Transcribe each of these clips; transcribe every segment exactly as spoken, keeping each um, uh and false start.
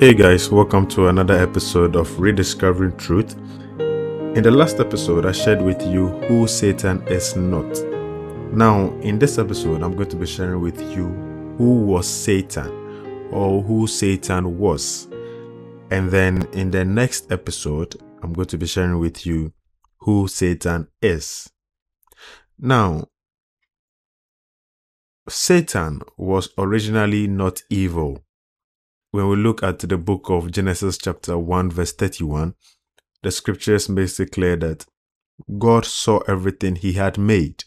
Hey guys, welcome to another episode of Rediscovering Truth. In the last episode, I shared with you who Satan is not. Now, in this episode, I'm going to be sharing with you who was Satan or who Satan was. And then in the next episode, I'm going to be sharing with you who Satan is. Now, Satan was originally not evil. When we look at the book of Genesis chapter one verse thirty-one, the scriptures makes it clear that God saw everything he had made,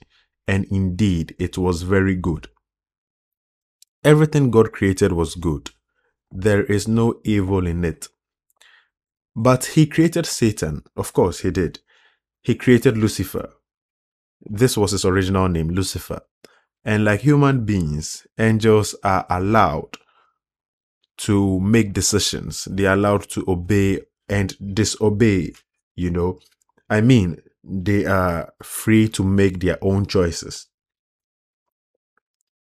and indeed it was very good. Everything God created was good. There is no evil in it. But he created Satan. Of course he did. He created Lucifer. This was his original name, Lucifer. And like human beings, angels are allowed to make decisions. They are allowed to obey and disobey, you know. I mean, they are free to make their own choices.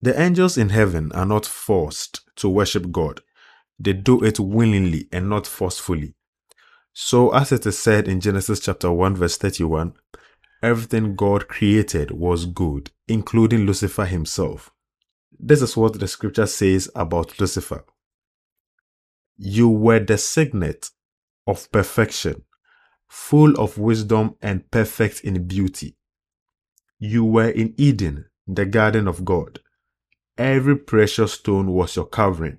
The angels in heaven are not forced to worship God. They do it willingly and not forcefully. So as it is said in Genesis chapter one verse thirty-one, everything God created was good, including Lucifer himself. This is what the scripture says about Lucifer. You were the signet of perfection, full of wisdom and perfect in beauty. You were in Eden, the garden of God. Every precious stone was your covering.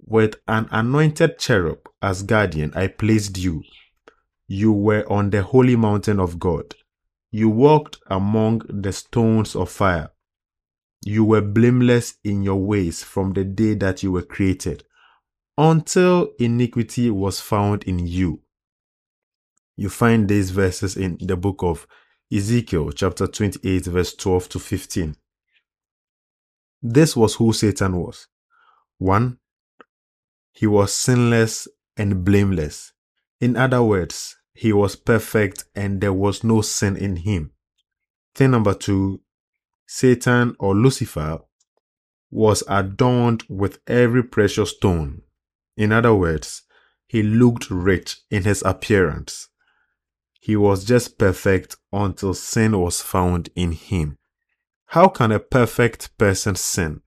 With an anointed cherub as guardian, I placed you. You were on the holy mountain of God. You walked among the stones of fire. You were blameless in your ways from the day that you were created, until iniquity was found in you. You find these verses in the book of Ezekiel chapter twenty-eight verse twelve to fifteen. This was who Satan was. One, he was sinless and blameless. In other words, he was perfect and there was no sin in him. Thing number two, Satan or Lucifer was adorned with every precious stone. In other words, he looked rich in his appearance. He was just perfect until sin was found in him. How can a perfect person sin?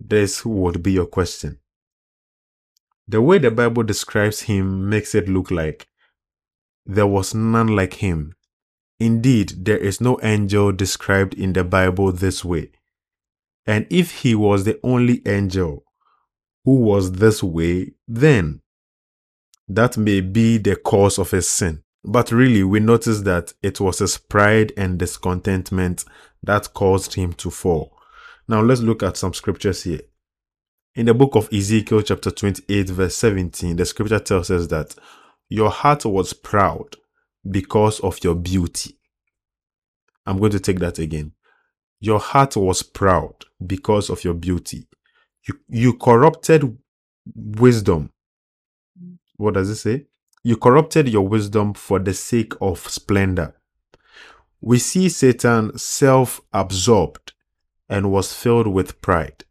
This would be your question. The way the Bible describes him makes it look like there was none like him. Indeed, there is no angel described in the Bible this way. And if he was the only angel who was this way, then that may be the cause of his sin. But really, we notice that it was his pride and discontentment that caused him to fall. Now let's look at some scriptures here. In the book of Ezekiel chapter twenty-eight verse seventeen, the scripture tells us that your heart was proud because of your beauty. I'm going to take that again. Your heart was proud because of your beauty. You, you corrupted wisdom. What does it say? You corrupted your wisdom for the sake of splendor. We see Satan self-absorbed and was filled with pride.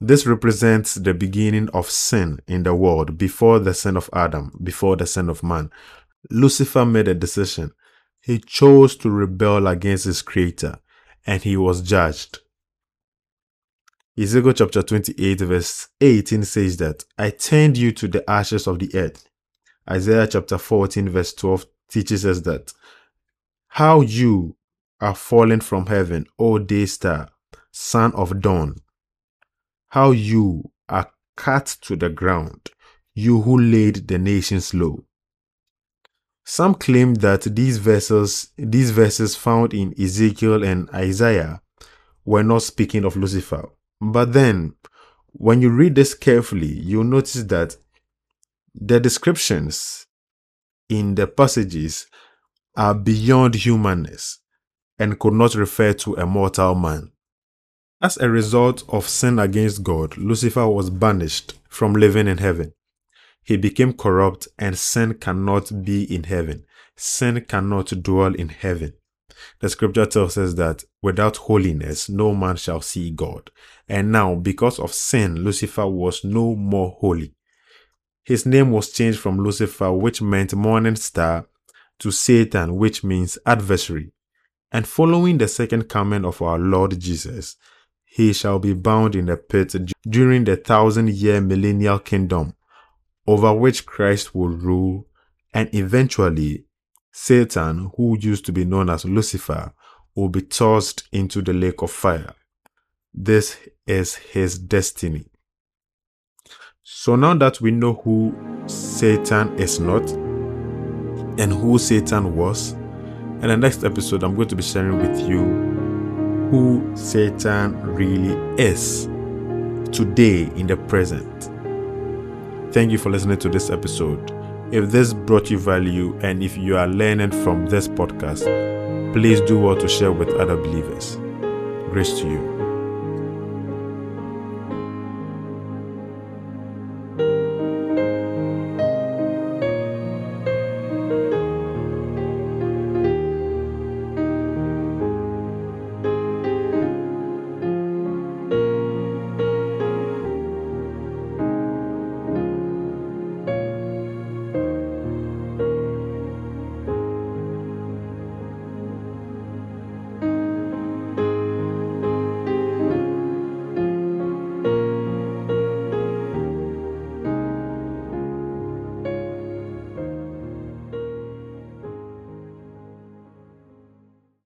This represents the beginning of sin in the world before the sin of Adam, before the sin of man. Lucifer made a decision. He chose to rebel against his creator and he was judged. Ezekiel chapter twenty-eight verse eighteen says that I turned you to the ashes of the earth. Isaiah chapter fourteen verse twelve teaches us that how you are fallen from heaven, O day star, son of dawn. How you are cut to the ground, you who laid the nations low. Some claim that these verses, these verses found in Ezekiel and Isaiah were not speaking of Lucifer. But then, when you read this carefully, you'll notice that the descriptions in the passages are beyond humanness and could not refer to a mortal man. As a result of sin against God, Lucifer was banished from living in heaven. He became corrupt, and sin cannot be in heaven. Sin cannot dwell in heaven. The scripture tells us that without holiness, no man shall see God. And now, because of sin, Lucifer was no more holy. His name was changed from Lucifer, which meant morning star, to Satan, which means adversary. And following the second coming of our Lord Jesus, he shall be bound in a pit during the thousand-year millennial kingdom, over which Christ will rule, and eventually Satan, who used to be known as Lucifer, will be tossed into the lake of fire. This is his destiny. So now that we know who Satan is not and who Satan was, in the next episode I'm going to be sharing with you who Satan really is today in the present. Thank you for listening to this episode. If this brought you value and if you are learning from this podcast, please do well to share with other believers. Grace to you.